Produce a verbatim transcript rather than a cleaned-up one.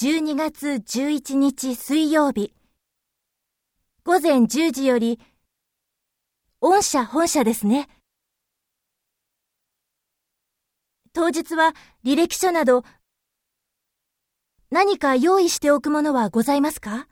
じゅうにがつじゅういちにち水曜日、午前じゅうじより、御社本社ですね。当日は履歴書など、何か用意しておくものはございますか？